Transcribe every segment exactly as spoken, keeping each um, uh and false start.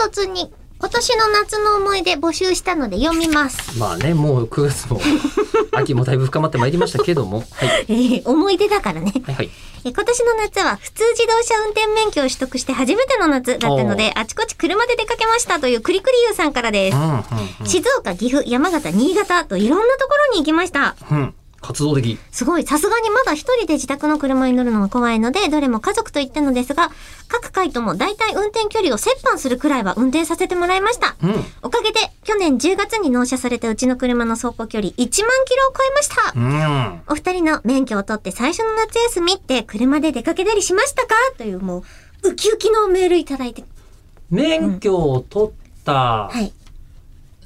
唐突に今年の夏の思い出募集したので読みます。まあね、もうくがつも秋もだいぶ深まってまいりましたけども、はい、えー、思い出だからね、はいはい、えー、今年の夏は普通自動車運転免許を取得して初めての夏だったので、あちこち車で出かけましたというくりくりゆうさんからです、うんうんうん、静岡、岐阜、山形、新潟といろんなところに行きました、うん、活動的。すごい。さすがにまだ一人で自宅の車に乗るのが怖いので、どれも家族と行ったのですが、各回とも大体運転距離を折半するくらいは運転させてもらいました。うん、おかげで、去年じゅうがつに納車されたうちの車の走行距離いちまんキロを超えました。うん、お二人の免許を取って最初の夏休みって車で出かけたりしましたかという、もう、ウキウキのメールいただいて。免許を取った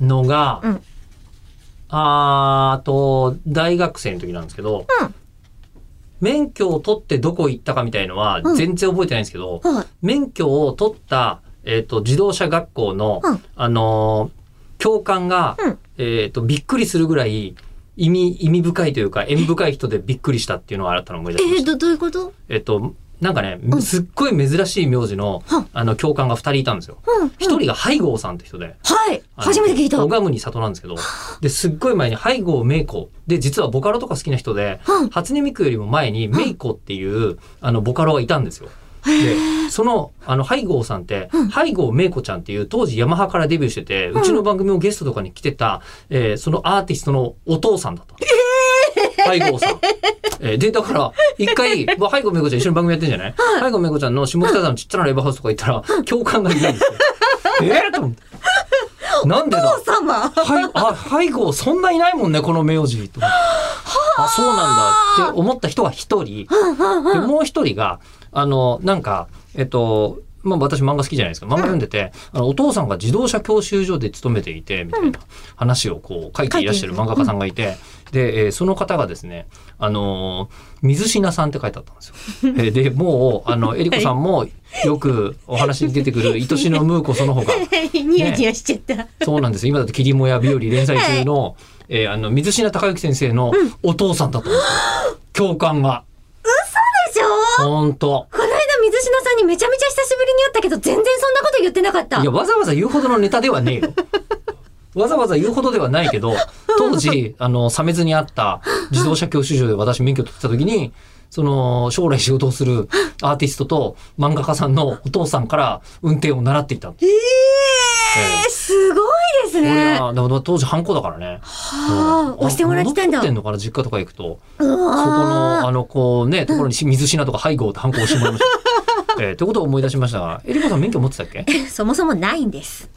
のが、うん、はい、うん、あーと、大学生の時なんですけど、うん、免許を取ってどこ行ったかみたいのは全然覚えてないんですけど、うんうん、免許を取った、えーと、自動車学校の、うん、あのー、教官が、うん、えーと、びっくりするぐらい意味、意味深いというか、縁深い人でびっくりしたっていうのがあったのを思い出しました。えー、ど、どういうこと？えーと、なんかね、うん、すっごい珍しい名字の、うん、あの、教官がふたりいたんですよ。うんうん、ひとりがハイゴーさんって人で。はい、初めて聞いた。拝むに里なんですけど。で、すっごい前にハイゴーメイコで、実はボカロとか好きな人で、うん、初音ミクよりも前にメイコっていう、うん、あの、ボカロがいたんですよ。で、その、あの、ハイゴーさんって、うん、ハイゴーメイコちゃんっていう、当時ヤマハからデビューしてて、うん、うちの番組のゲストとかに来てた、えー、そのアーティストのお父さんだった。えーハイゴーさん、えー、でだから一回ハイゴーメイコちゃん一緒に番組やってんじゃない、はい、ハイゴーメイコちゃんの下北沢のちっちゃなレバーハウスとか行ったら、うん、教官がいないんですよ。えーと思って、なんでだ、お父様、はい、あ、ハイゴーそんないないもんね、この名字と。あ、そうなんだって思った人が一人、でもう一人があのなんかえっとまあ私漫画好きじゃないですか。漫画読んでて、うん、あのお父さんが自動車教習所で勤めていてみたいな話をこう書いていらっしゃる漫画家さんがいて、うん、で、えー、その方がですね、あのー、水品さんって書いてあったんですよ。えー、でもうあのえりこさんもよくお話に出てくる愛しのムーコその他、ね、ニヤニヤしちゃった。そうなんです。今だって霧もや日和連載中の、えー、あの水品孝之先生のお父さんだったんですよ。教官が。嘘でしょ？本当。水品さんにめちゃめちゃ久しぶりに会ったけど全然そんなこと言ってなかった。いや、わざわざ言うほどのネタではねえよ。わざわざ言うほどではないけど、当時あの鮫洲にあった自動車教習所で私免許取ってた時に、その将来仕事をするアーティストと漫画家さんのお父さんから運転を習っていた。えー、えー、すごいですね。だから当時反抗だからね。はあ、うん、押してもらいたいんだ。戻ってんのかな、実家とか行くと。そこのあのこうね、ところに水品とかハイゴーって反抗してもらいました。えー、ということを思い出しましたが、えりこさん免許持ってたっけ？そもそもないんです。